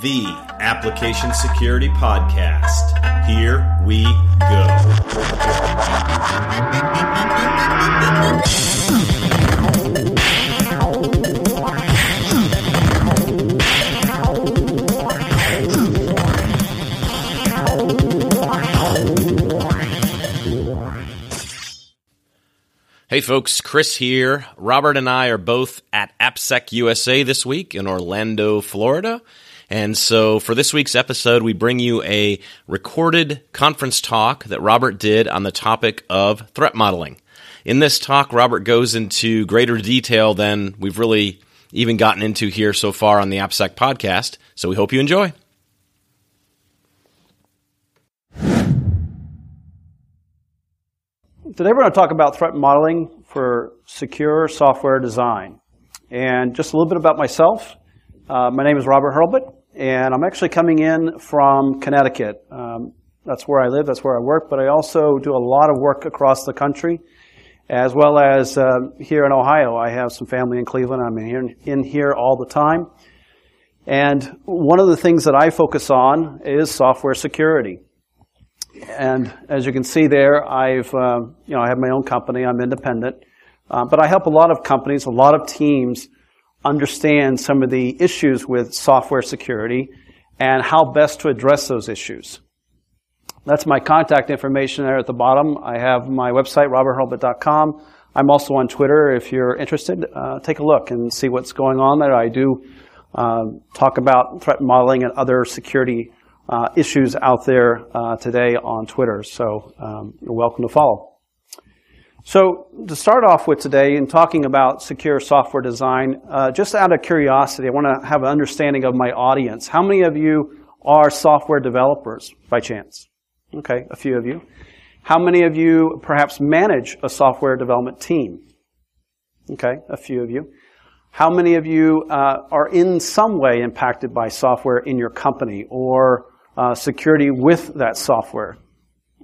the Application Security Podcast. Here we go. Hey folks, Chris here. Robert and I are both at AppSec USA this week in Orlando, Florida. And so for this week's episode, we bring you a recorded conference talk that Robert did on the topic of threat modeling. In this talk, Robert goes into greater detail than we've really even gotten into here so far on the AppSec podcast. So we hope you enjoy. Today we're going to talk about threat modeling for secure software design. And just a little bit about myself. My name is Robert Hurlbut, and I'm actually coming in from Connecticut. That's where I live, that's where I work, but I also do a lot of work across the country, as well as here in Ohio. I have some family in Cleveland. I'm in here all the time. And one of the things that I focus on is software security. And as you can see there, I have my own company. I'm independent, but I help a lot of companies, a lot of teams understand some of the issues with software security and how best to address those issues. That's my contact information there at the bottom. I have my website, RobertHurlbut.com. I'm also on Twitter. If you're interested, take a look and see what's going on there. I do talk about threat modeling and other security issues out there today on Twitter, so you're welcome to follow. So to start off with today in talking about secure software design, just out of curiosity, I want to have an understanding of my audience. How many of you are software developers by chance? Okay, a few of you. How many of you perhaps manage a software development team? Okay, a few of you. How many of you are in some way impacted by software in your company or security with that software?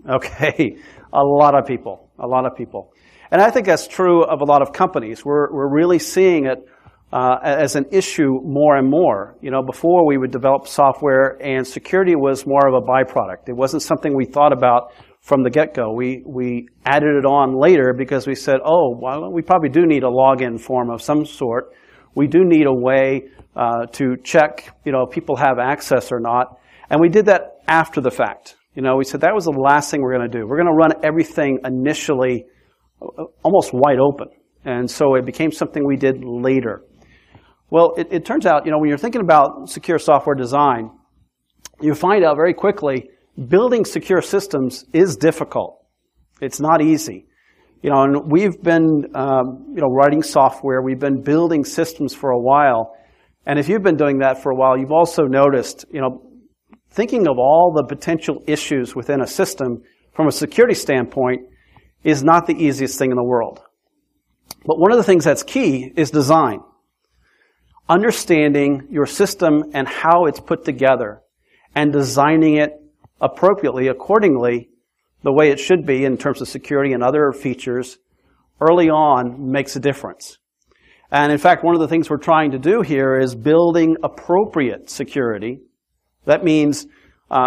Okay, a lot of people. And I think that's true of a lot of companies. We're really seeing it as an issue more and more. You know, before we would develop software and security was more of a byproduct. It wasn't something we thought about from the get-go. We added it on later because we said, oh, well, we probably do need a login form of some sort. We do need a way to check, you know, if people have access or not. And we did that after the fact. You know, we said that was the last thing we're going to do. We're going to run everything initially almost wide open. And so it became something we did later. Well, it turns out, you know, when you're thinking about secure software design, you find out very quickly building secure systems is difficult. It's not easy. You know, and we've been writing software. We've been building systems for a while. And if you've been doing that for a while, you've also noticed, you know, thinking of all the potential issues within a system from a security standpoint is not the easiest thing in the world. But one of the things that's key is design. Understanding your system and how it's put together and designing it appropriately, accordingly, the way it should be in terms of security and other features, early on makes a difference. And in fact, one of the things we're trying to do here is building appropriate security. That means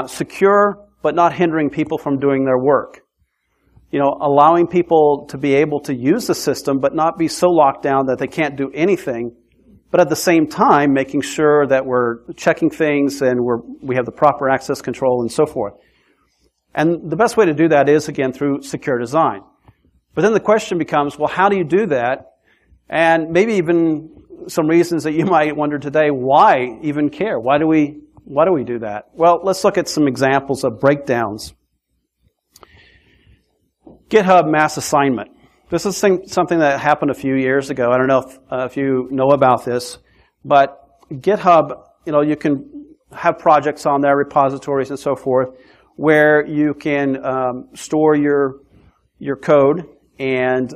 secure but not hindering people from doing their work. You know, allowing people to be able to use the system but not be so locked down that they can't do anything, but at the same time making sure that we're checking things and we have the proper access control and so forth. And the best way to do that is, again, through secure design. But then the question becomes, well, how do you do that? And maybe even some reasons that you might wonder today, why even care? Why do we do that? Well, let's look at some examples of breakdowns. GitHub mass assignment. This is something that happened a few years ago. I don't know if you know about this, but GitHub, you know, you can have projects on there, repositories and so forth, where you can store your code and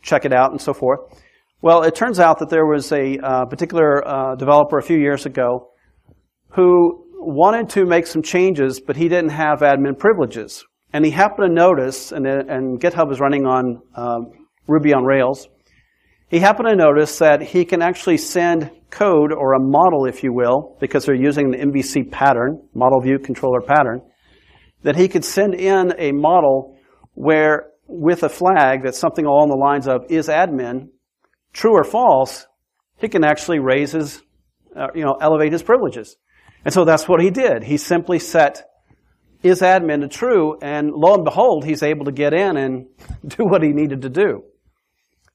check it out and so forth. Well, it turns out that there was a particular developer a few years ago who wanted to make some changes, but he didn't have admin privileges. And he happened to notice, and GitHub was running on Ruby on Rails, he happened to notice that he can actually send code, or a model, if you will, because they're using the MVC pattern, model view controller pattern, that he could send in a model where with a flag that's something along the lines of is admin true or false, he can actually raise his, elevate his privileges. And so that's what he did. He simply set is admin to true, and lo and behold, he's able to get in and do what he needed to do.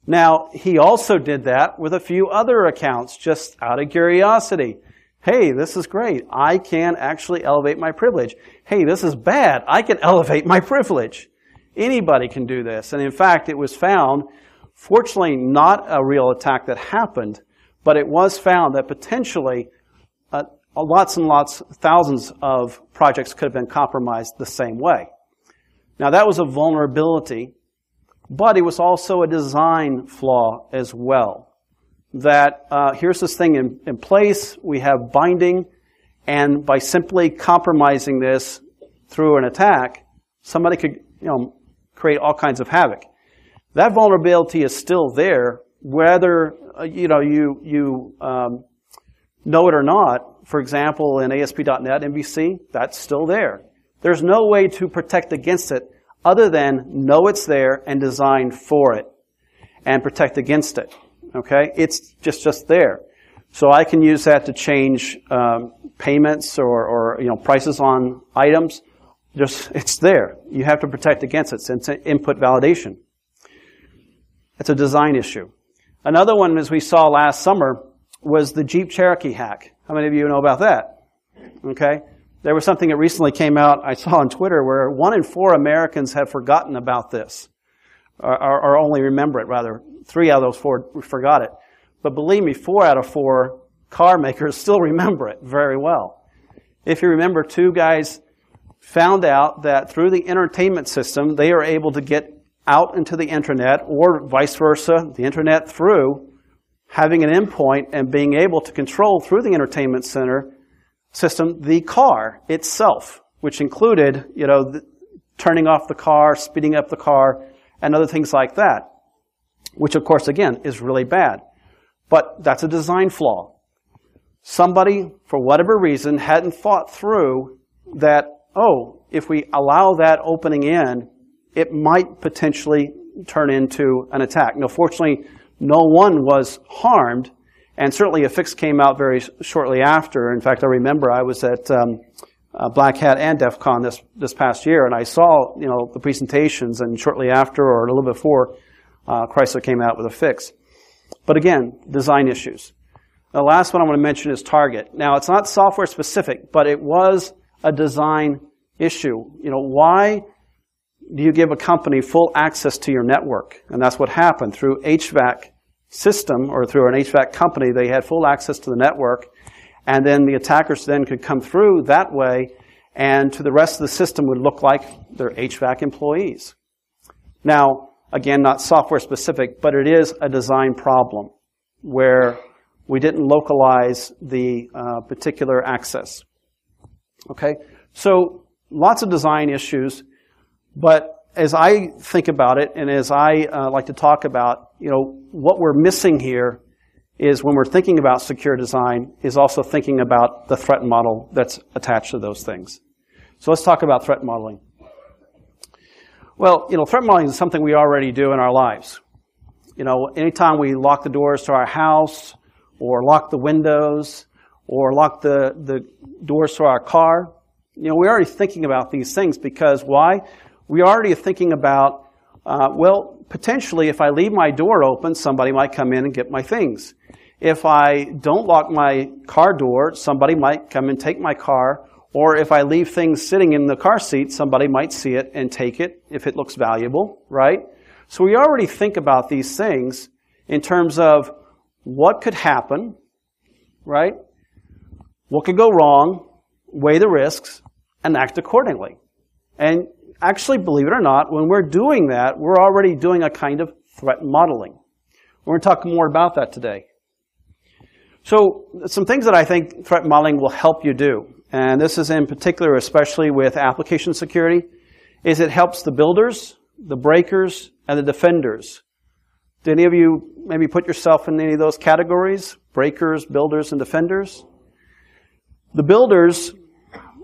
Now, he also did that with a few other accounts, just out of curiosity. Hey, this is great. I can actually elevate my privilege. Hey, this is bad. I can elevate my privilege. Anybody can do this. And in fact, it was found, fortunately not a real attack that happened, but it was found that potentially lots and lots, thousands of projects could have been compromised the same way. Now, that was a vulnerability. But it was also a design flaw as well, that here's this thing in place, we have binding, and by simply compromising this through an attack, somebody could create all kinds of havoc. That vulnerability is still there, whether you know it or not. For example, in ASP.NET MVC, that's still there. There's no way to protect against it other than know it's there and design for it and protect against it, okay? It's just there. So I can use that to change payments or prices on items. Just, it's there. You have to protect against it. It's an input validation. It's a design issue. Another one, as we saw last summer, was the Jeep Cherokee hack. How many of you know about that? Okay? There was something that recently came out, I saw on Twitter, where 1 in 4 Americans have forgotten about this, or only remember it, rather. 3 out of those 4 forgot it. But believe me, 4 out of 4 car makers still remember it very well. If you remember, 2 guys found out that through the entertainment system, they are able to get out into the internet, or vice versa, the internet through having an endpoint and being able to control through the entertainment center system, the car itself, which included, turning off the car, speeding up the car, and other things like that, which, of course, again, is really bad. But that's a design flaw. Somebody, for whatever reason, hadn't thought through that, oh, if we allow that opening in, it might potentially turn into an attack. Now, fortunately, no one was harmed. And certainly a fix came out very shortly after. In fact, I remember I was at Black Hat and DEF CON this past year, and I saw the presentations, and shortly after or a little before, Chrysler came out with a fix. But again, design issues. The last one I want to mention is Target. Now, it's not software specific, but it was a design issue. Why do you give a company full access to your network? And that's what happened through HVAC system, or through an HVAC company, they had full access to the network, and then the attackers then could come through that way, and to the rest of the system would look like their HVAC employees. Now, again, not software specific, but it is a design problem where we didn't localize the particular access. Okay, so lots of design issues, but as I think about it, and as I like to talk about, what we're missing here is when we're thinking about secure design is also thinking about the threat model that's attached to those things. So let's talk about threat modeling. Well, threat modeling is something we already do in our lives. Anytime we lock the doors to our house, or lock the windows, or lock the doors to our car, we're already thinking about these things because why? We already are thinking about, well, potentially if I leave my door open, somebody might come in and get my things. If I don't lock my car door, somebody might come and take my car. Or if I leave things sitting in the car seat, somebody might see it and take it if it looks valuable, right? So we already think about these things in terms of what could happen, right? What could go wrong, weigh the risks, and act accordingly. And actually, believe it or not, when we're doing that, we're already doing a kind of threat modeling. We're going to talk more about that today. So some things that I think threat modeling will help you do, and this is in particular especially with application security, is it helps the builders, the breakers, and the defenders Do any of you maybe put yourself in any of those categories? Breakers, builders, and defenders? The builders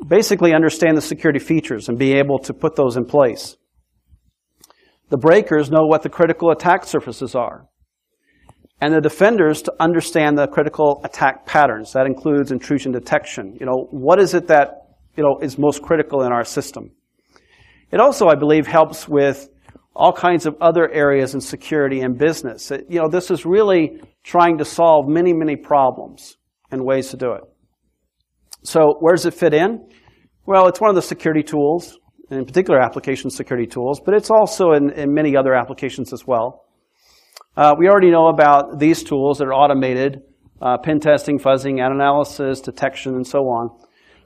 basically understand the security features and be able to put those in place. The breakers know what the critical attack surfaces are. And the defenders to understand the critical attack patterns. That includes intrusion detection. You know, what is it that, you know, is most critical in our system? It also, I believe, helps with all kinds of other areas in security and business. It, you know, this is really trying to solve many, many problems and ways to do it. So where does it fit in? Well, it's one of the security tools, and in particular application security tools, but it's also in many other applications as well. We already know about these tools that are automated, pen testing, fuzzing, analysis, detection, and so on.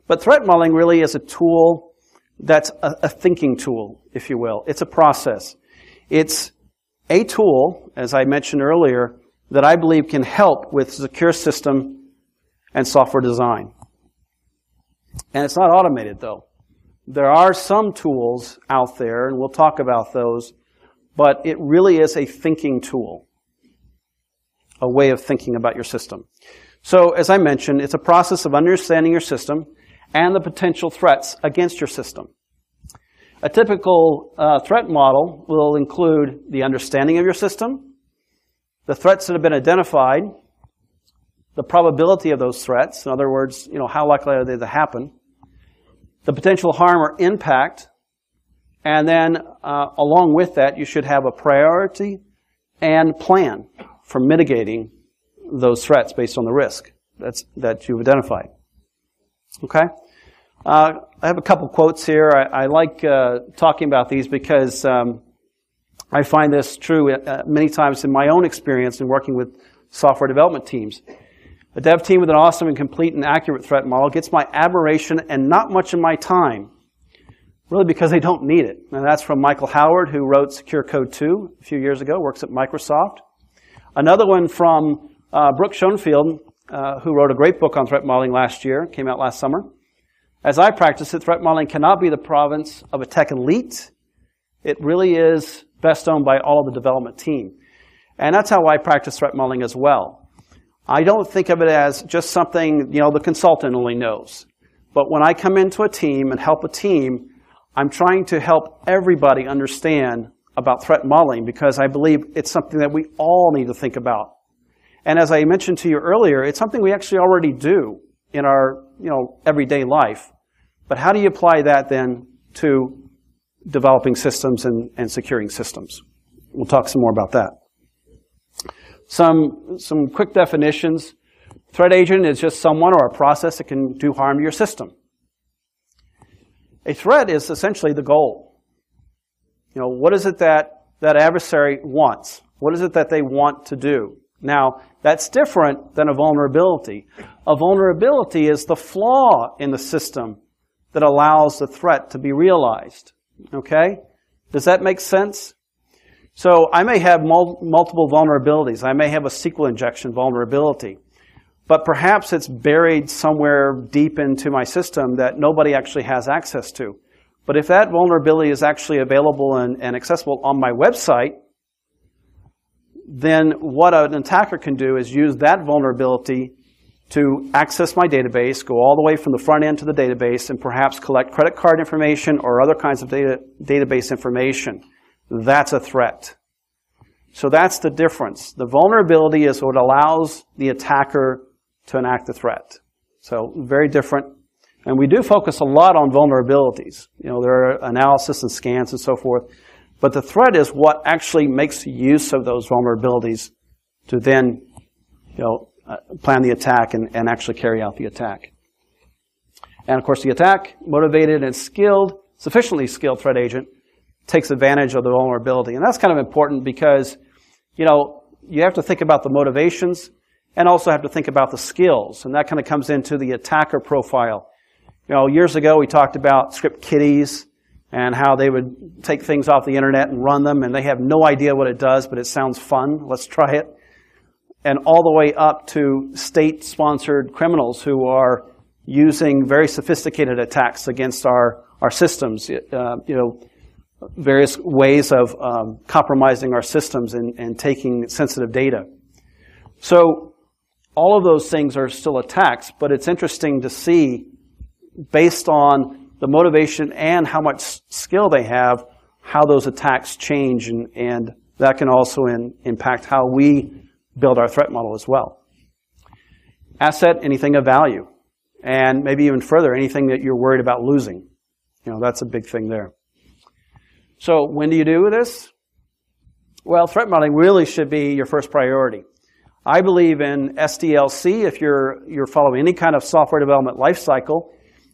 But threat modeling really is a tool that's a thinking tool, if you will. It's a process. It's a tool, as I mentioned earlier, that I believe can help with secure system and software design. And it's not automated, though. There are some tools out there, and we'll talk about those, but it really is a thinking tool, a way of thinking about your system. So, as I mentioned, it's a process of understanding your system and the potential threats against your system. A typical threat model will include the understanding of your system, the threats that have been identified, the probability of those threats, in other words, you know, how likely are they to happen, the potential harm or impact, and then along with that, you should have a priority and plan for mitigating those threats based on the risk that you've identified. Okay? I have a couple quotes here. I like talking about these because I find this true many times in my own experience in working with software development teams. A dev team with an awesome and complete and accurate threat model gets my admiration and not much of my time, really because they don't need it. And that's from Michael Howard, who wrote Secure Code 2 a few years ago, works at Microsoft. Another one from Brooke Schoenfield, who wrote a great book on threat modeling last year, came out last summer. As I practice it, threat modeling cannot be the province of a tech elite. It really is best owned by all of the development team. And that's how I practice threat modeling as well. I don't think of it as just something, you know, the consultant only knows. But when I come into a team and help a team, I'm trying to help everybody understand about threat modeling because I believe it's something that we all need to think about. And as I mentioned to you earlier, it's something we actually already do in our, you know, everyday life. But how do you apply that then to developing systems and securing systems? We'll talk some more about that. Some quick definitions. Threat agent is just someone or a process that can do harm to your system. A threat is essentially the goal. You know, what is it that that adversary wants? What is it that they want to do? Now, that's different than a vulnerability. A vulnerability is the flaw in the system that allows the threat to be realized. Okay? Does that make sense? So I may have multiple vulnerabilities. I may have a SQL injection vulnerability. But perhaps it's buried somewhere deep into my system that nobody actually has access to. But if that vulnerability is actually available and accessible on my website, then what an attacker can do is use that vulnerability to access my database, go all the way from the front end to the database, and perhaps collect credit card information or other kinds of database information. That's a threat. So that's the difference. The vulnerability is what allows the attacker to enact the threat. So very different. And we do focus a lot on vulnerabilities. You know, there are analysis and scans and so forth. But the threat is what actually makes use of those vulnerabilities to then, you know, plan the attack and actually carry out the attack. And of course, the attack, motivated and skilled, sufficiently skilled threat agent takes advantage of the vulnerability. And that's kind of important because, you know, you have to think about the motivations and also have to think about the skills. And that kind of comes into the attacker profile. You know, years ago, we talked about script kiddies and how they would take things off the internet and run them, and they have no idea what it does, but it sounds fun. Let's try it. And all the way up to state-sponsored criminals who are using very sophisticated attacks against our systems. You know, various ways of compromising our systems and taking sensitive data. So all of those things are still attacks, but it's interesting to see, based on the motivation and how much skill they have, how those attacks change, and that can also impact how we build our threat model as well. Asset, anything of value, and maybe even further, anything that you're worried about losing. You know, that's a big thing there. So when do you do this? Well, threat modeling really should be your first priority. I believe in SDLC. If you're following any kind of software development lifecycle,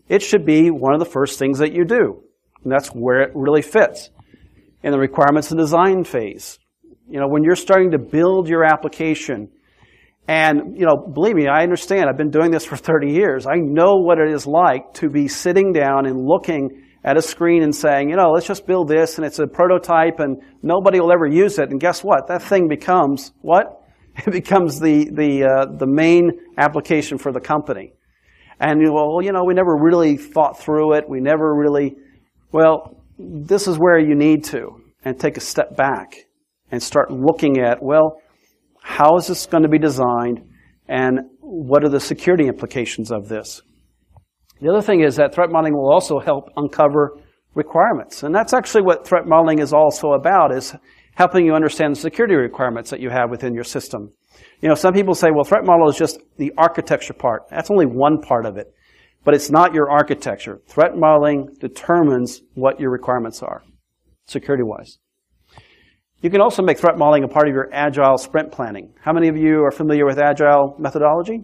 it should be one of the first things that you do, and that's where it really fits, in the requirements and design phase. You know, when you're starting to build your application, and you know, believe me, I understand. I've been doing this for 30 years. I know what it is like to be sitting down and looking at a screen and saying, you know, let's just build this, and it's a prototype, and nobody will ever use it. And guess what? That thing becomes what? It becomes the main application for the company. And you go, well, you know, we never really thought through it. We never really, well, this is where you need to and take a step back and start looking at, well, how is this going to be designed, and what are the security implications of this? The other thing is that threat modeling will also help uncover requirements. And that's actually what threat modeling is also about, is helping you understand the security requirements that you have within your system. You know, some people say, well, threat model is just the architecture part. That's only one part of it, but it's not your architecture. Threat modeling determines what your requirements are, security-wise. You can also make threat modeling a part of your agile sprint planning. How many of you are familiar with agile methodology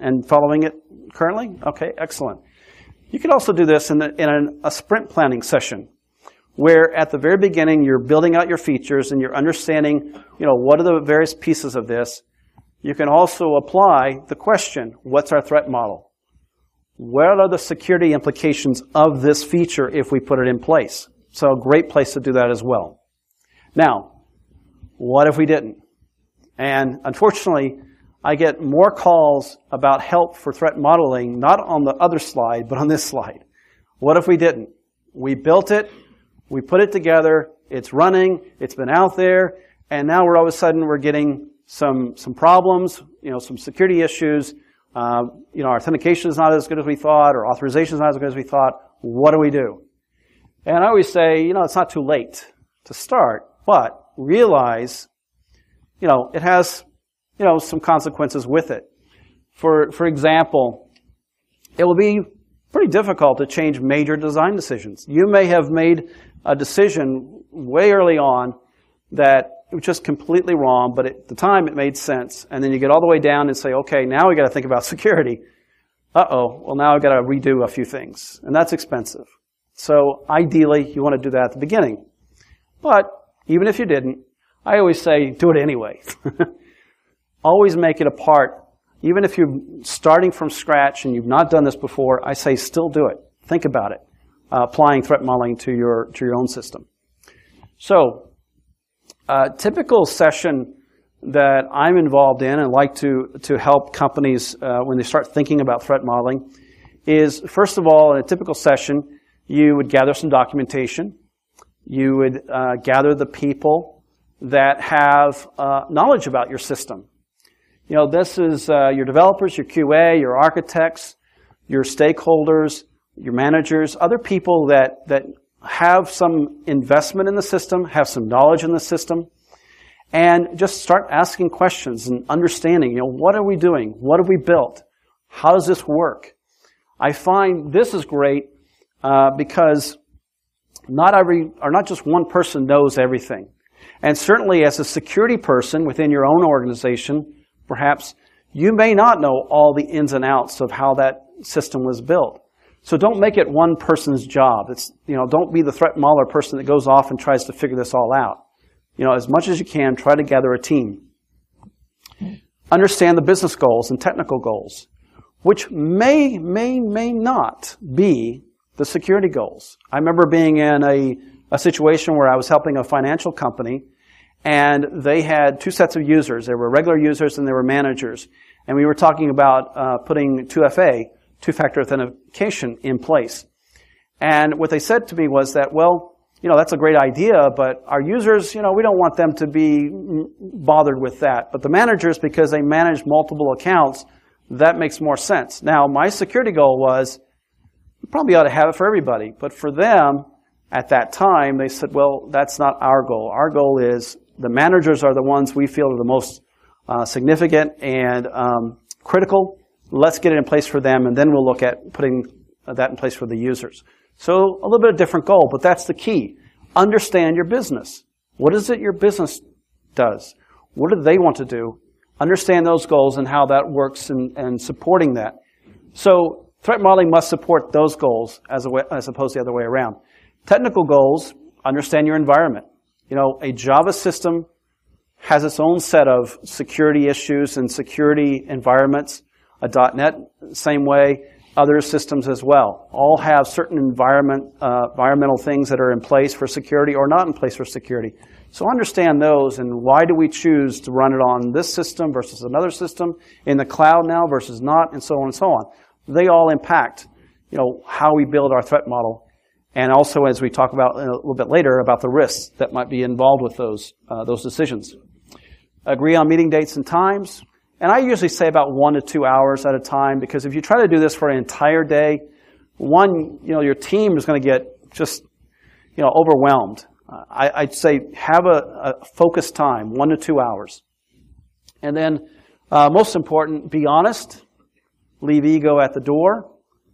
and following it currently? Okay, excellent. You can also do this in a sprint planning session, where at the very beginning you're building out your features and you're understanding, you know, what are the various pieces of this. You can also apply the question, what's our threat model? What are the security implications of this feature if we put it in place? So a great place to do that as well. Now, what if we didn't? And unfortunately, I get more calls about help for threat modeling, not on the other slide, but on this slide. What if we didn't? We built it. We put it together, it's running, it's been out there, and now we're all of a sudden we're getting some problems, you know, some security issues. You know, our authentication is not as good as we thought, or authorization is not as good as we thought. What do we do? And I always say, you know, it's not too late to start, but realize, you know, it has, you know, some consequences with it. For example, it will be pretty difficult to change major design decisions. You may have made a decision way early on that it was just completely wrong, but at the time it made sense, and then you get all the way down and say, okay, now we got to think about security. Uh-oh, well, now I've got to redo a few things, and that's expensive. So ideally, you want to do that at the beginning. But even if you didn't, I always say do it anyway. Always make it a part. Even if you're starting from scratch and you've not done this before, I say still do it. Think about it, applying threat modeling to your own system. So a typical session that I'm involved in and like to help companies when they start thinking about threat modeling is, first of all, in a typical session, you would gather some documentation. You would gather the people that have knowledge about your system. You know, this is your developers, your QA, your architects, your stakeholders, your managers, other people that have some investment in the system, have some knowledge in the system, and just start asking questions and understanding, you know, what are we doing? What have we built? How does this work? I find this is great because not just one person knows everything. And certainly as a security person within your own organization, perhaps you may not know all the ins and outs of how that system was built. So don't make it one person's job. It's, you know, don't be the threat modeler person that goes off and tries to figure this all out. You know, as much as you can, try to gather a team. Understand the business goals and technical goals, which may not be the security goals. I remember being in a situation where I was helping a financial company, and they had two sets of users. There were regular users and there were managers. And we were talking about putting 2FA, two-factor authentication, in place. And what they said to me was that, well, you know, that's a great idea, but our users, you know, we don't want them to be bothered with that. But the managers, because they manage multiple accounts, that makes more sense. Now, my security goal was, we probably ought to have it for everybody. But for them, at that time, they said, well, that's not our goal. Our goal is the managers are the ones we feel are the most significant and critical. Let's get it in place for them, and then we'll look at putting that in place for the users. So a little bit of a different goal, but that's the key. Understand your business. What is it your business does? What do they want to do? Understand those goals and how that works and supporting that. So threat modeling must support those goals as opposed to the other way around. Technical goals, understand your environment. You know, a Java system has its own set of security issues and security environments. A .NET, same way. Other systems as well all have certain environmental things that are in place for security or not in place for security. So understand those, and why do we choose to run it on this system versus another system, in the cloud now versus not, and so on and so on. They all impact, you know, how we build our threat model, and also, as we talk about a little bit later, about the risks that might be involved with those decisions. Agree on meeting dates and times. And I usually say about 1 to 2 hours at a time, because if you try to do this for an entire day, one, you know, your team is going to get just, you know, overwhelmed. I'd say have a focused time, 1 to 2 hours. And then, most important, be honest, leave ego at the door,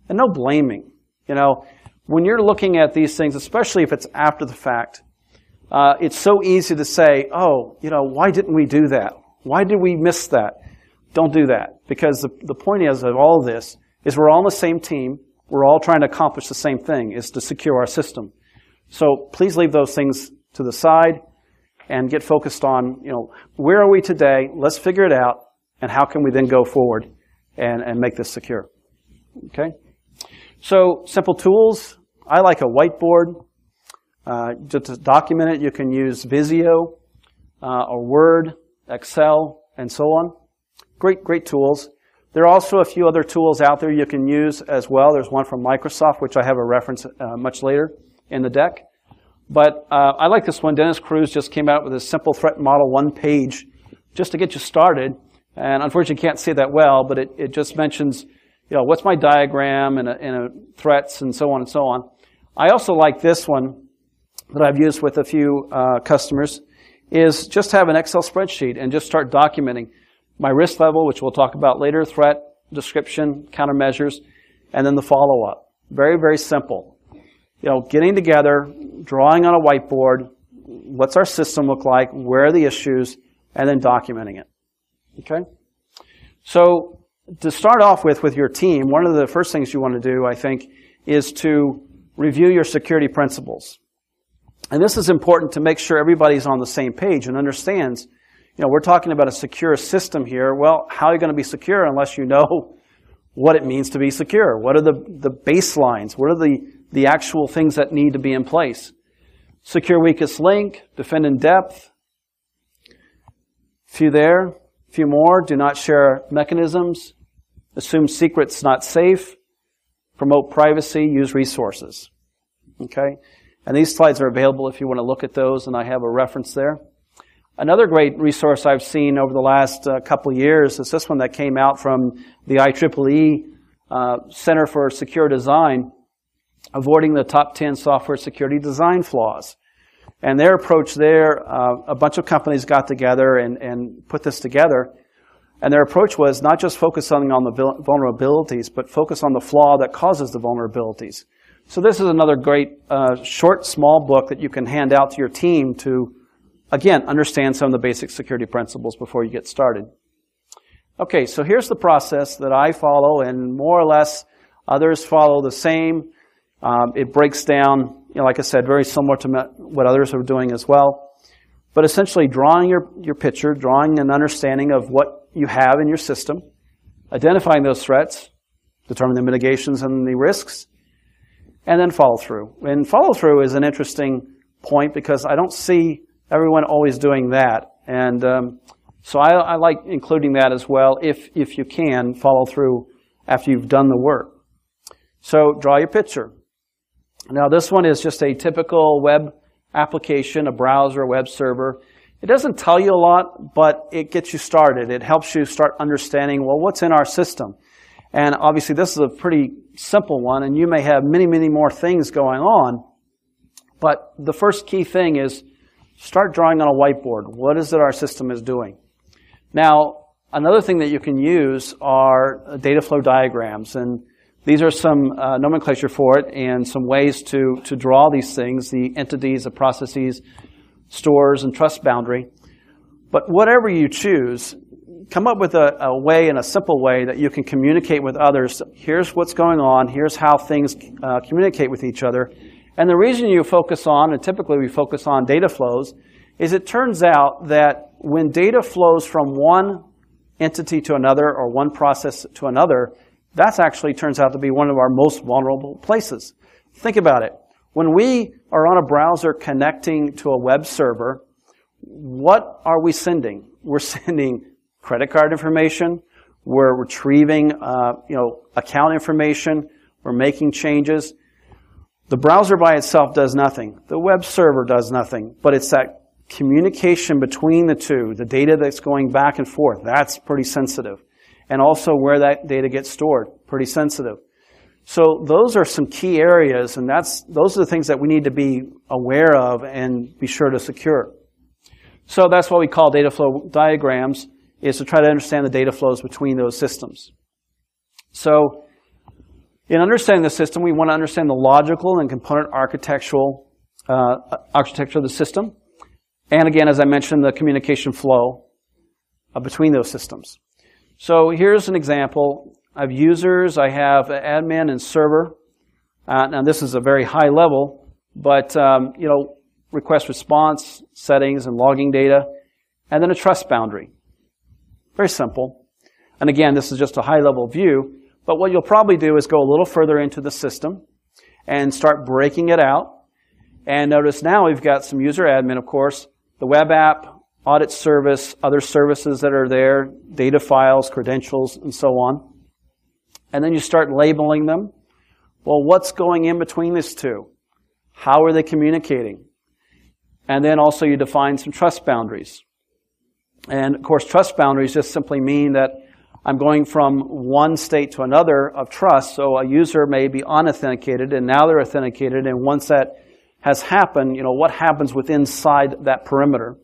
and no blaming. You know, when you're looking at these things, especially if it's after the fact, it's so easy to say, oh, you know, why didn't we do that? Why did we miss that? Don't do that, because the point is of all of this is we're all on the same team. We're all trying to accomplish the same thing, is to secure our system. So please leave those things to the side and get focused on, you know, where are we today? Let's figure it out, and how can we then go forward and make this secure? Okay. So simple tools. I like a whiteboard. Just to document it, you can use Visio or Word, Excel, and so on. Great tools. There are also a few other tools out there you can use as well. There's one from Microsoft, which I have a reference much later in the deck. But I like this one. Dennis Cruz just came out with a simple threat model, 1 page, just to get you started. And unfortunately, you can't see that well, but it just mentions, you know, what's my diagram and threats and so on and so on. I also like this one that I've used with a few customers, is just have an Excel spreadsheet and just start documenting my risk level, which we'll talk about later, threat description, countermeasures, and then the follow-up. Very simple. You know, getting together, drawing on a whiteboard, what's our system look like, where are the issues, and then documenting it. Okay? So to start off with your team, one of the first things you want to do, I think, is to review your security principles. And this is important to make sure everybody's on the same page and understands, you know, we're talking about a secure system here. Well, how are you going to be secure unless you know what it means to be secure? What are the baselines? What are the actual things that need to be in place? Secure weakest link, defend in depth. Few there, few more. Do not share mechanisms. Assume secrets not safe. Promote privacy. Use resources. Okay? And these slides are available if you want to look at those, and I have a reference there. Another great resource I've seen over the last couple of years is this one that came out from the IEEE Center for Secure Design, Avoiding the Top 10 Software Security Design Flaws. And their approach there, a bunch of companies got together and put this together. And their approach was not just focusing on the vulnerabilities, but focus on the flaw that causes the vulnerabilities. So this is another great short, small book that you can hand out to your team to, again, understand some of the basic security principles before you get started. Okay, so here's the process that I follow, and more or less others follow the same. It breaks down, you know, like I said, very similar to what others are doing as well. But essentially drawing your picture, drawing an understanding of what you have in your system, identifying those threats, determining the mitigations and the risks, and then follow through. And follow through is an interesting point, because I don't see everyone always doing that, and so I like including that as well, if you can follow through after you've done the work. So draw your picture, Now, this one is just a typical web application, a browser, a web server. It doesn't tell you a lot, but it gets you started. It helps you start understanding, well, what's in our system? And obviously, this is a pretty simple one, and you may have many, many more things going on. But the first key thing is start drawing on a whiteboard. What is it our system is doing? Now, another thing that you can use are data flow diagrams. And these are some nomenclature for it and some ways to draw these things, the entities, the processes, stores, and trust boundary. But whatever you choose, come up with a way and a simple way that you can communicate with others. Here's what's going on. Here's how things communicate with each other. And the reason you focus on, and typically we focus on data flows, is it turns out that when data flows from one entity to another or one process to another, that actually turns out to be one of our most vulnerable places. Think about it. When we are on a browser connecting to a web server, what are we sending? We're sending credit card information. We're retrieving account information. We're making changes. The browser by itself does nothing. The web server does nothing. But it's that communication between the two, the data that's going back and forth, that's pretty sensitive. And also where that data gets stored, pretty sensitive. So those are some key areas, and those are the things that we need to be aware of and be sure to secure. So that's what we call data flow diagrams, is to try to understand the data flows between those systems. So in understanding the system, we want to understand the logical and component architecture of the system. And again, as I mentioned, the communication flow between those systems. So here's an example. I have users, I have admin and server. Now this is a very high level, but request response, settings, and logging data, and then a trust boundary. Very simple. And again, this is just a high level view, but what you'll probably do is go a little further into the system and start breaking it out. And notice now we've got some user admin, of course, the web app, audit service, other services that are there, data files, credentials, and so on. And then you start labeling them. Well, what's going in between these two? How are they communicating? And then also you define some trust boundaries. And of course, trust boundaries just simply mean that I'm going from one state to another of trust, so a user may be unauthenticated, and now they're authenticated, and once that has happened, what happens within inside that perimeter.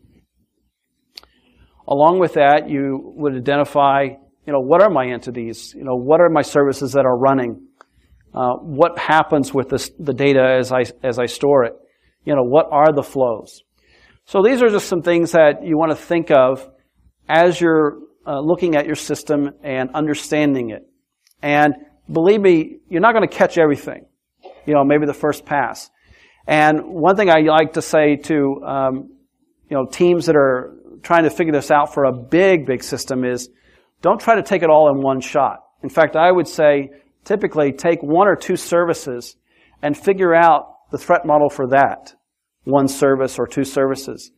Along with that, you would identify, what are my entities? What are my services that are running? What happens with the data as I store it? What are the flows? So these are just some things that you want to think of as you're looking at your system and understanding it. And believe me, you're not going to catch everything. Maybe the first pass. And one thing I like to say to teams that are trying to figure this out for a big, big system is don't try to take it all in one shot. In fact, I would say typically take one or two services and figure out the threat model for that, one service or two services,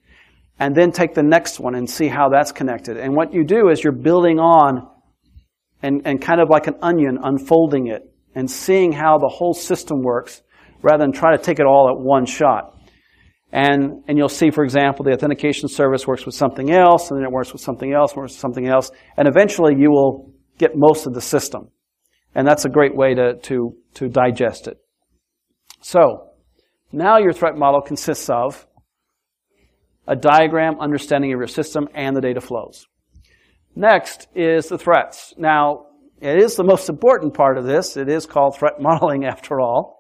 and then take the next one and see how that's connected. And what you do is you're building on and kind of like an onion, unfolding it and seeing how the whole system works, rather than try to take it all at one shot. And you'll see, for example, the authentication service works with something else, and then it works with something else, works with something else, and eventually you will get most of the system. And that's a great way to digest it. So now your threat model consists of a diagram, understanding of your system, and the data flows. Next is the threats. Now, it is the most important part of this. It is called threat modeling, after all.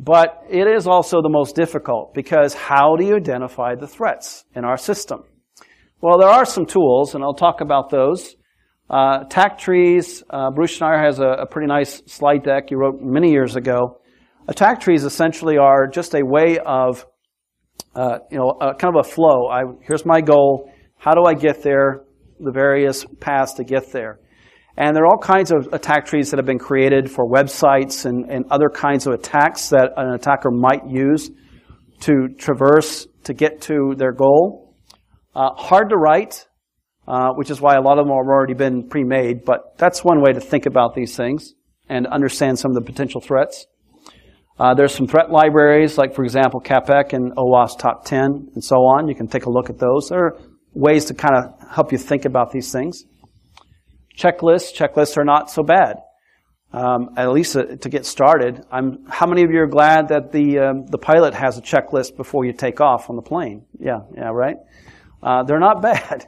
But it is also the most difficult, because how do you identify the threats in our system? Well, there are some tools, and I'll talk about those. Attack trees, Bruce Schneier has a pretty nice slide deck he wrote many years ago. Attack trees essentially are just a way of, kind of a flow. Here's my goal, how do I get there, the various paths to get there. And there are all kinds of attack trees that have been created for websites and other kinds of attacks that an attacker might use to traverse to get to their goal. Hard to write, which is why a lot of them have already been pre-made, but that's one way to think about these things and understand some of the potential threats. There's some threat libraries, like, for example, CAPEC and OWASP Top 10 and so on. You can take a look at those. There are ways to kind of help you think about these things. Checklists. Checklists are not so bad, at least to get started. How many of you are glad that the pilot has a checklist before you take off on the plane? Yeah, right? They're not bad.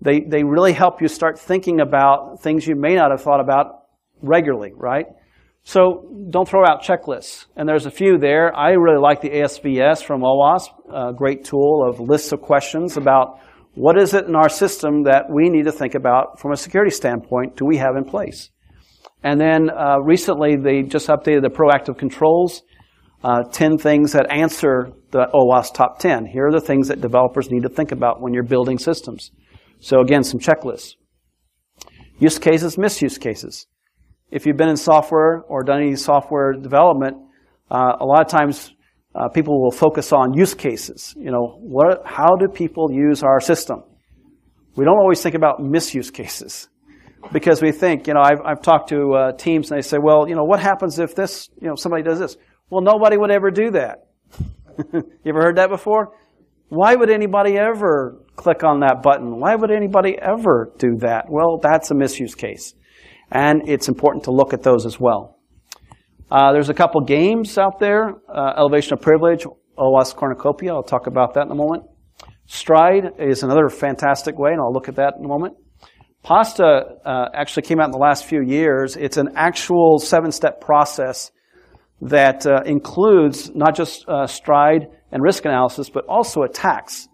They really help you start thinking about things you may not have thought about regularly, right? So don't throw out checklists. And there's a few there. I really like the ASVS from OWASP, a great tool of lists of questions about what is it in our system that we need to think about from a security standpoint do we have in place. And then recently they just updated the proactive controls, 10 things that answer the OWASP top 10. Here are the things that developers need to think about when you're building systems. So again, some checklists. Use cases, misuse cases. If you've been in software or done any software development, a lot of times people will focus on use cases. You know, how do people use our system? We don't always think about misuse cases because we think, you know, I've talked to teams and they say, well, you know, what happens if this, you know, somebody does this? Well, nobody would ever do that. You ever heard that before? Why would anybody ever click on that button? Why would anybody ever do that? Well, that's a misuse case. And it's important to look at those as well. There's a couple games out there. Elevation of Privilege, OWASP Cornucopia. I'll talk about that in a moment. STRIDE is another fantastic way, and I'll look at that in a moment. PASTA actually came out in the last few years. It's an actual 7-step process that includes not just STRIDE and risk analysis, but also attacks.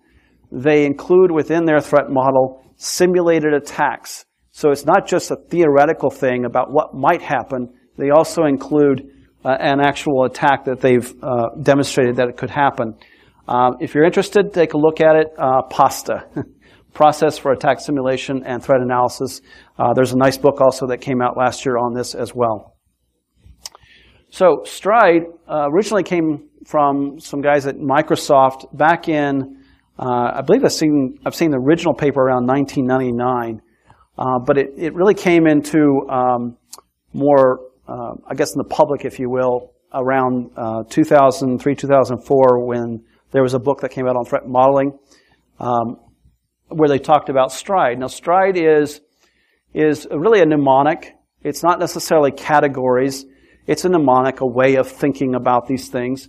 They include within their threat model simulated attacks. So it's not just a theoretical thing about what might happen. They also include an actual attack that they've demonstrated that it could happen. If you're interested, take a look at it. PASTA, Process for Attack Simulation and Threat Analysis. There's a nice book also that came out last year on this as well. So STRIDE originally came from some guys at Microsoft back in, I believe I've seen the original paper around 1999. But it really came into more, I guess, in the public, if you will, around 2003, 2004, when there was a book that came out on threat modeling where they talked about STRIDE. Now, STRIDE is really a mnemonic. It's not necessarily categories. It's a mnemonic, a way of thinking about these things.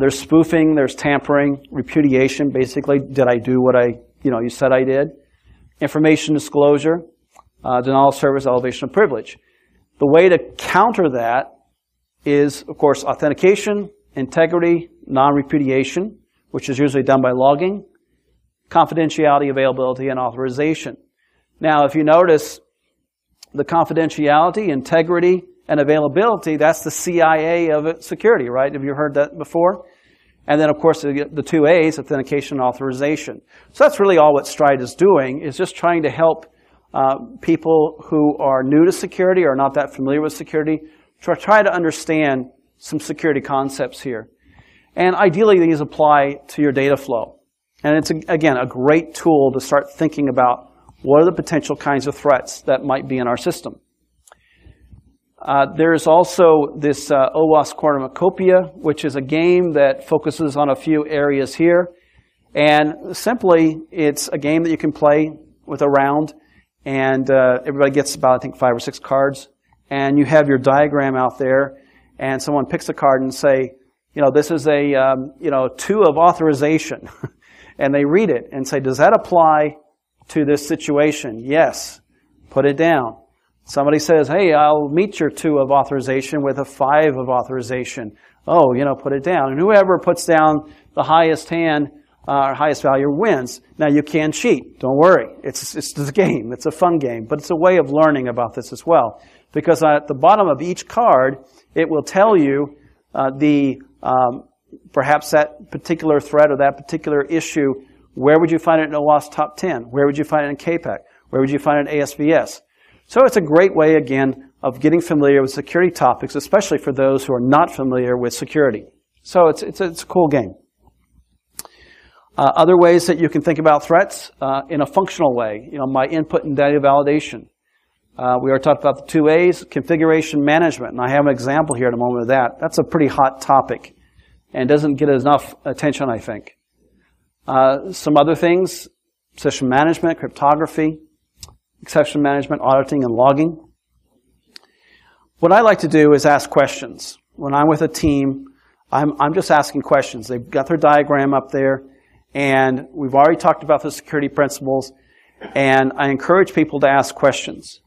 There's spoofing, there's tampering, repudiation, basically. Did I do what you said I did? Information disclosure, denial of service, elevation of privilege. The way to counter that is, of course, authentication, integrity, non-repudiation, which is usually done by logging, confidentiality, availability, and authorization. Now, if you notice, the confidentiality, integrity, and availability, that's the CIA of security, right? Have you heard that before? And then, of course, the two A's, authentication and authorization. So that's really all what STRIDE is doing, is just trying to help people who are new to security or not that familiar with security try to understand some security concepts here. And ideally, these apply to your data flow. And it's, again, a great tool to start thinking about what are the potential kinds of threats that might be in our system. There's also this OWASP Cornucopia, which is a game that focuses on a few areas here. And simply, it's a game that you can play with a round. And everybody gets about, I think, 5 or 6 cards. And you have your diagram out there. And someone picks a card and say, you know, this is a, 2 of authorization. And they read it and say, does that apply to this situation? Yes. Put it down. Somebody says, hey, I'll meet your 2 of authorization with a 5 of authorization. Oh, you know, put it down. And whoever puts down the highest hand or highest value wins. Now, you can cheat. Don't worry. It's this game. It's a fun game. But it's a way of learning about this as well. Because at the bottom of each card, it will tell you perhaps that particular threat or that particular issue, where would you find it in OWASP Top 10? Where would you find it in KPAC? Where would you find it in ASVS? So it's a great way, again, of getting familiar with security topics, especially for those who are not familiar with security. So it's a cool game. Other ways that you can think about threats in a functional way, you know, by input and data validation. We already talked about the two A's, configuration management, and I have an example here in a moment of that. That's a pretty hot topic and doesn't get enough attention, I think. Some other things, session management, cryptography, exception management, auditing, and logging. What I like to do is ask questions. When I'm with a team, I'm just asking questions. They've got their diagram up there, and we've already talked about the security principles, and I encourage people to ask questions.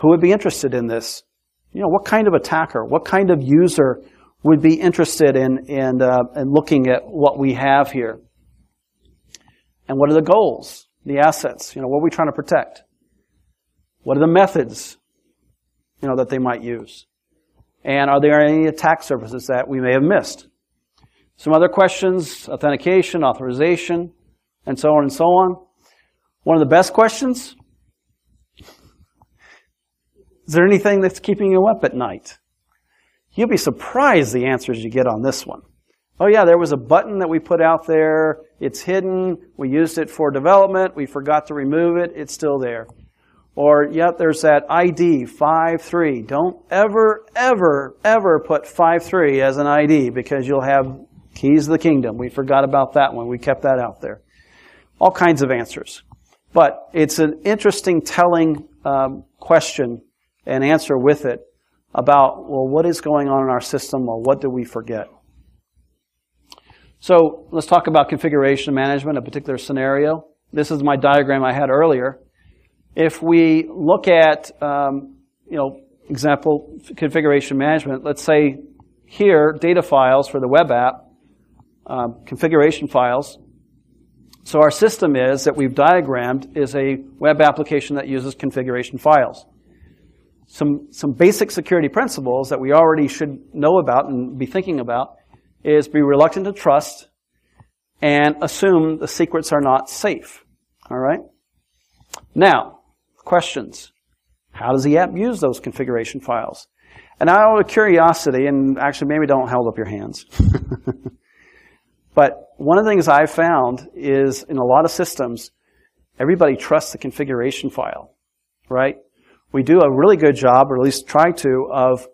Who would be interested in this? You know, what kind of attacker, what kind of user would be interested in looking at what we have here? And what are the goals, the assets? You know, what are we trying to protect? What are the methods, you know, that they might use? And are there any attack surfaces that we may have missed? Some other questions, authentication, authorization, and so on and so on. One of the best questions, is there anything that's keeping you up at night? You'll be surprised the answers you get on this one. Oh yeah, there was a button that we put out there, it's hidden, we used it for development, we forgot to remove it, it's still there. Or, yep, there's that ID, 53. Don't ever, ever, ever put 53 as an ID because you'll have keys of the kingdom. We forgot about that one. We kept that out there. All kinds of answers. But it's an interesting telling question and answer with it about, well, what is going on in our system or what do we forget? So let's talk about configuration management, a particular scenario. This is my diagram I had earlier. If we look at, you know, example configuration management, let's say here, data files for the web app, configuration files. So our system is, that we've diagrammed, is a web application that uses configuration files. Some basic security principles that we already should know about and be thinking about is be reluctant to trust and assume the secrets are not safe, all right? Now, questions. How does the app use those configuration files? And out of curiosity, and actually maybe don't hold up your hands, but one of the things I've found is in a lot of systems, everybody trusts the configuration file, right? We do a really good job, or at least try to, of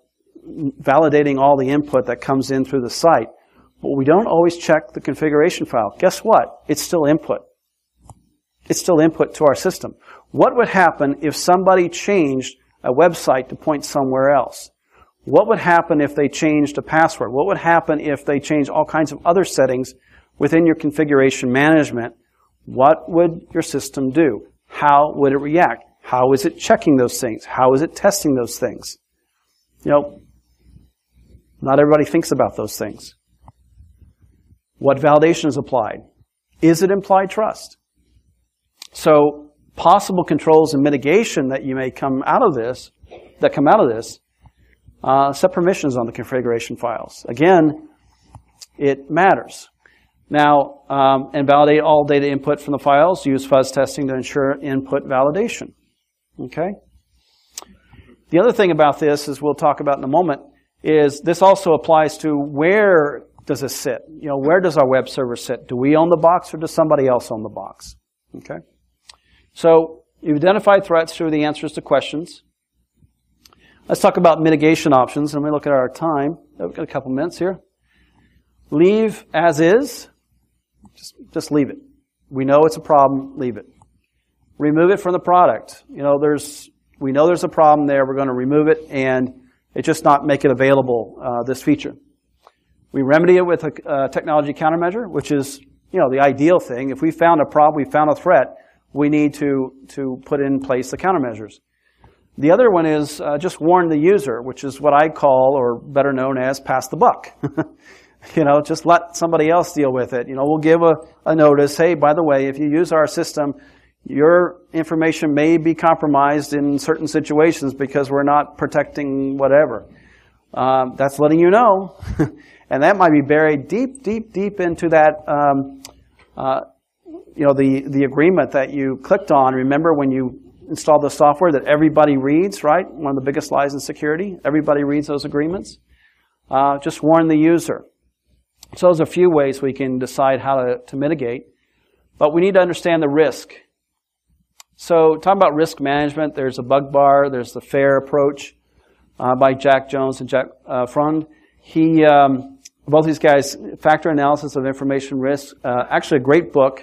validating all the input that comes in through the site, but we don't always check the configuration file. Guess what? It's still input. It's still input to our system. What would happen if somebody changed a website to point somewhere else? What would happen if they changed a password? What would happen if they changed all kinds of other settings within your configuration management? What would your system do? How would it react? How is it checking those things? How is it testing those things? You know, not everybody thinks about those things. What validation is applied? Is it implied trust? So possible controls and mitigation that you may come out of this, set permissions on the configuration files. Again, it matters. Now, and validate all data input from the files. Use fuzz testing to ensure input validation. Okay? The other thing about this is we'll talk about in a moment is this also applies to where does it sit? You know, where does our web server sit? Do we own the box or does somebody else own the box? Okay, so you've identified threats through the answers to questions. Let's talk about mitigation options, and we look at our time. We've got a couple minutes here. Leave as is. Just leave it. We know it's a problem. Leave it. Remove it from the product. You know, we know there's a problem there. We're going to remove it, and it's just not make it available. This feature. We remedy it with a technology countermeasure, which is, you know, the ideal thing. If we found a problem, we found a threat, we need to put in place the countermeasures. The other one is just warn the user, which is what I call, or better known as, pass the buck. You know, just let somebody else deal with it. You know, we'll give a notice, hey, by the way, if you use our system, your information may be compromised in certain situations because we're not protecting whatever. That's letting you know. And that might be buried deep, deep, deep into that, you know, the agreement that you clicked on. Remember when you installed the software that everybody reads, right? One of the biggest lies in security. Everybody reads those agreements. Just warn the user. So there's a few ways we can decide how to mitigate. But we need to understand the risk. So talking about risk management, there's a bug bar, there's the FAIR approach by Jack Jones and Jack Frond. He, both these guys, Factor Analysis of Information Risk, actually a great book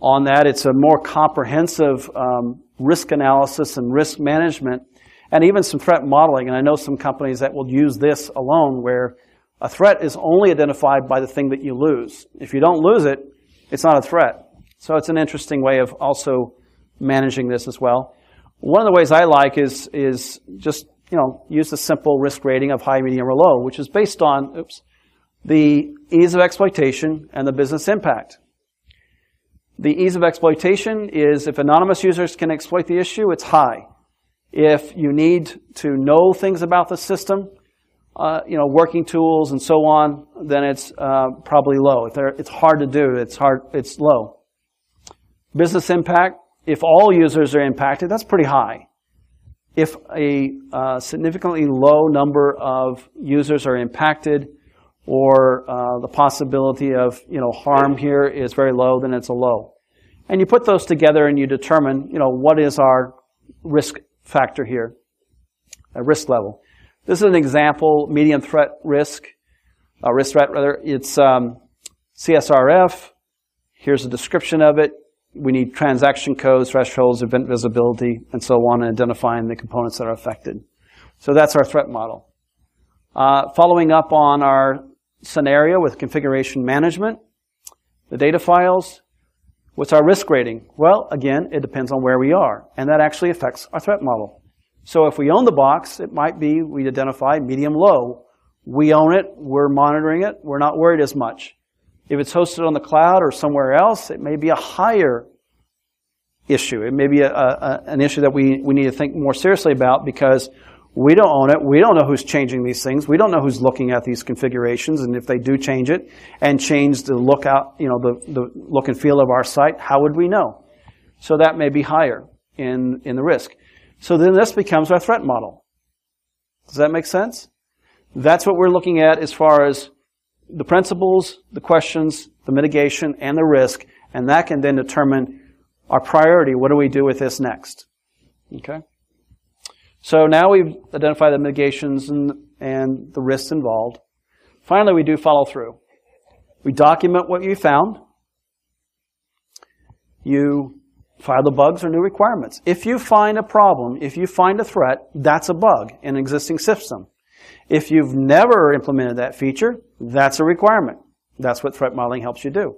on that. It's a more comprehensive risk analysis and risk management, and even some threat modeling. And I know some companies that will use this alone, where a threat is only identified by the thing that you lose. If you don't lose it, it's not a threat. So it's an interesting way of also managing this as well. One of the ways I like is just, you know, use the simple risk rating of high, medium, or low, which is based on the ease of exploitation and the business impact. The ease of exploitation is if anonymous users can exploit the issue, it's high. If you need to know things about the system, you know, working tools and so on, then it's probably low. If it's hard to do, it's low. Business impact, if all users are impacted, that's pretty high. If a significantly low number of users are impacted, or the possibility of, you know, harm here is very low, then it's a low. And you put those together and you determine, you know, what is our risk factor here, a risk level. This is an example, medium threat risk, risk threat rather. It's CSRF. Here's a description of it. We need transaction codes, thresholds, event visibility, and so on, and identifying the components that are affected. So that's our threat model. Following up on our scenario with configuration management, the data files. What's our risk rating? Well, again, it depends on where we are, and that actually affects our threat model. So if we own the box, it might be we identify medium low. We own it, we're monitoring it, we're not worried as much. If it's hosted on the cloud or somewhere else, it may be a higher issue. It may be an issue that we need to think more seriously about, because we don't own it. We don't know who's changing these things. We don't know who's looking at these configurations, and if they do change it and change the look out, you know, the look and feel of our site, how would we know? So that may be higher in the risk. So then this becomes our threat model. Does that make sense? That's what we're looking at as far as the principles, the questions, the mitigation, and the risk, and that can then determine our priority. What do we do with this next? Okay. So now we've identified the mitigations and the risks involved. Finally, we do follow through. We document what you found. You file the bugs or new requirements. If you find a problem, if you find a threat, that's a bug in an existing system. If you've never implemented that feature, that's a requirement. That's what threat modeling helps you do.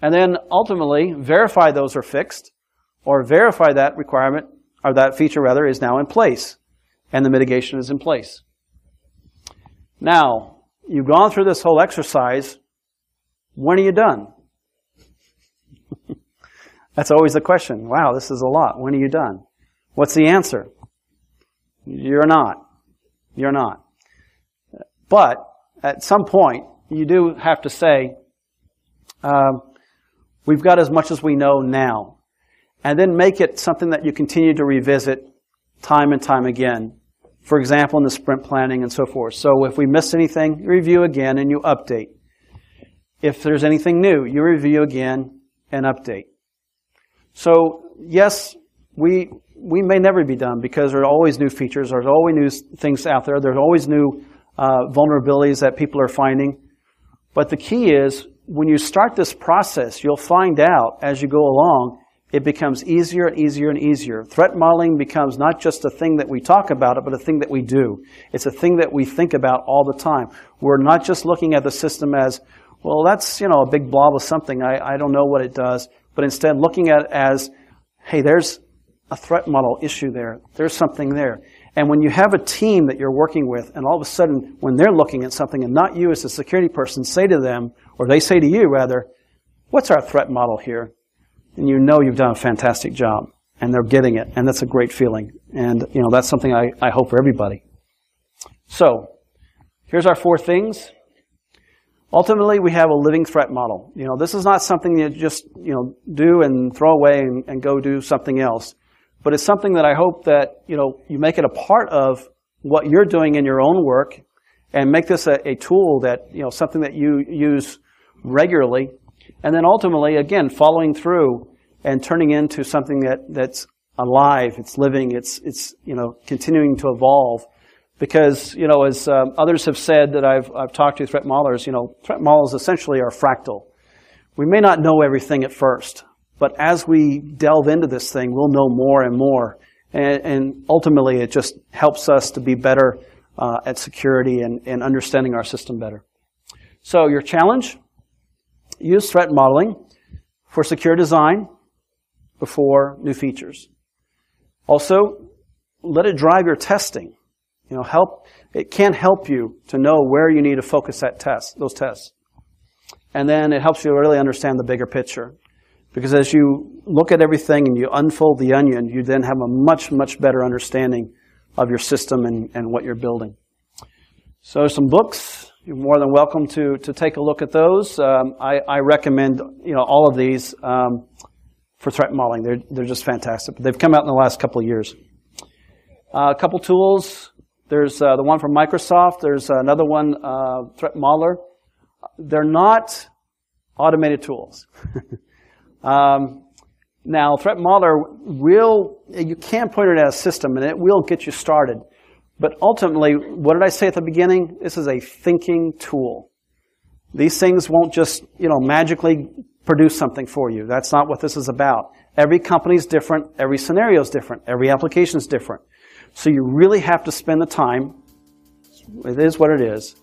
And then ultimately, verify those are fixed, or verify that requirement, or that feature rather, is now in place, and the mitigation is in place. Now, you've gone through this whole exercise. When are you done? That's always the question. Wow, this is a lot. When are you done? What's the answer? You're not. You're not. But at some point, you do have to say, we've got as much as we know now. And then make it something that you continue to revisit time and time again. For example, in the sprint planning and so forth. So if we miss anything, you review again and you update. If there's anything new, you review again and update. So yes, we may never be done, because there are always new features, there's always new things out there, there's always new vulnerabilities that people are finding. But the key is, when you start this process, you'll find out as you go along, it becomes easier and easier and easier. Threat modeling becomes not just a thing that we talk about it, but a thing that we do. It's a thing that we think about all the time. We're not just looking at the system as, well, that's, you know, a big blob of something. I don't know what it does. But instead looking at it as, hey, there's a threat model issue there. There's something there. And when you have a team that you're working with, and all of a sudden when they're looking at something and not you as a security person say to them, or they say to you rather, what's our threat model here? And you know you've done a fantastic job, and they're getting it, and that's a great feeling. And, you know, that's something I hope for everybody. So here's our four things. Ultimately, we have a living threat model. You know, this is not something you just, you know, do and throw away and go do something else. But it's something that I hope that, you know, you make it a part of what you're doing in your own work, and make this a tool that, you know, something that you use regularly. And then ultimately, again, following through and turning into something that's alive, it's living, it's continuing to evolve. Because, as others have said that I've talked to threat modelers, threat models essentially are fractal. We may not know everything at first, but as we delve into this thing, we'll know more and more. And ultimately, it just helps us to be better at security and understanding our system better. So your challenge, use threat modeling for secure design before new features. Also, let it drive your testing. It can help you to know where you need to focus that test, those tests. And then it helps you really understand the bigger picture. Because as you look at everything and you unfold the onion, you then have a much, much better understanding of your system and what you're building. So some books, you're more than welcome to take a look at those. I recommend all of these for threat modeling. They're just fantastic. They've come out in the last couple of years. A couple tools. There's the one from Microsoft. There's another one, Threat Modeler. They're not automated tools. Now, Threat Modeler you can put it at a system, and it will get you started. But ultimately, what did I say at the beginning? This is a thinking tool. These things won't just, magically produce something for you. That's not what this is about. Every company's different. Every scenario's different. Every application's different. So you really have to spend the time. It is what it is.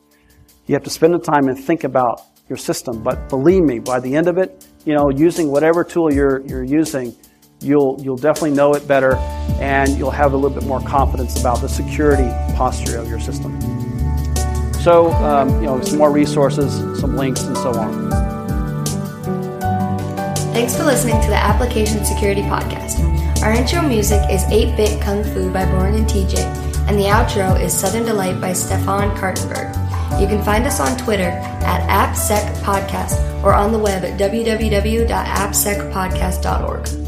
You have to spend the time and think about your system. But believe me, by the end of it, using whatever tool you're using, you'll definitely know it better, and you'll have a little bit more confidence about the security posture of your system. So some more resources, some links, and so on. Thanks for listening to the Application Security Podcast. Our intro music is 8-Bit Kung Fu by Bourne and TJ, and the outro is Southern Delight by Stefan Kartenberg. You can find us on Twitter @AppSecPodcast or on the web at www.appsecpodcast.org.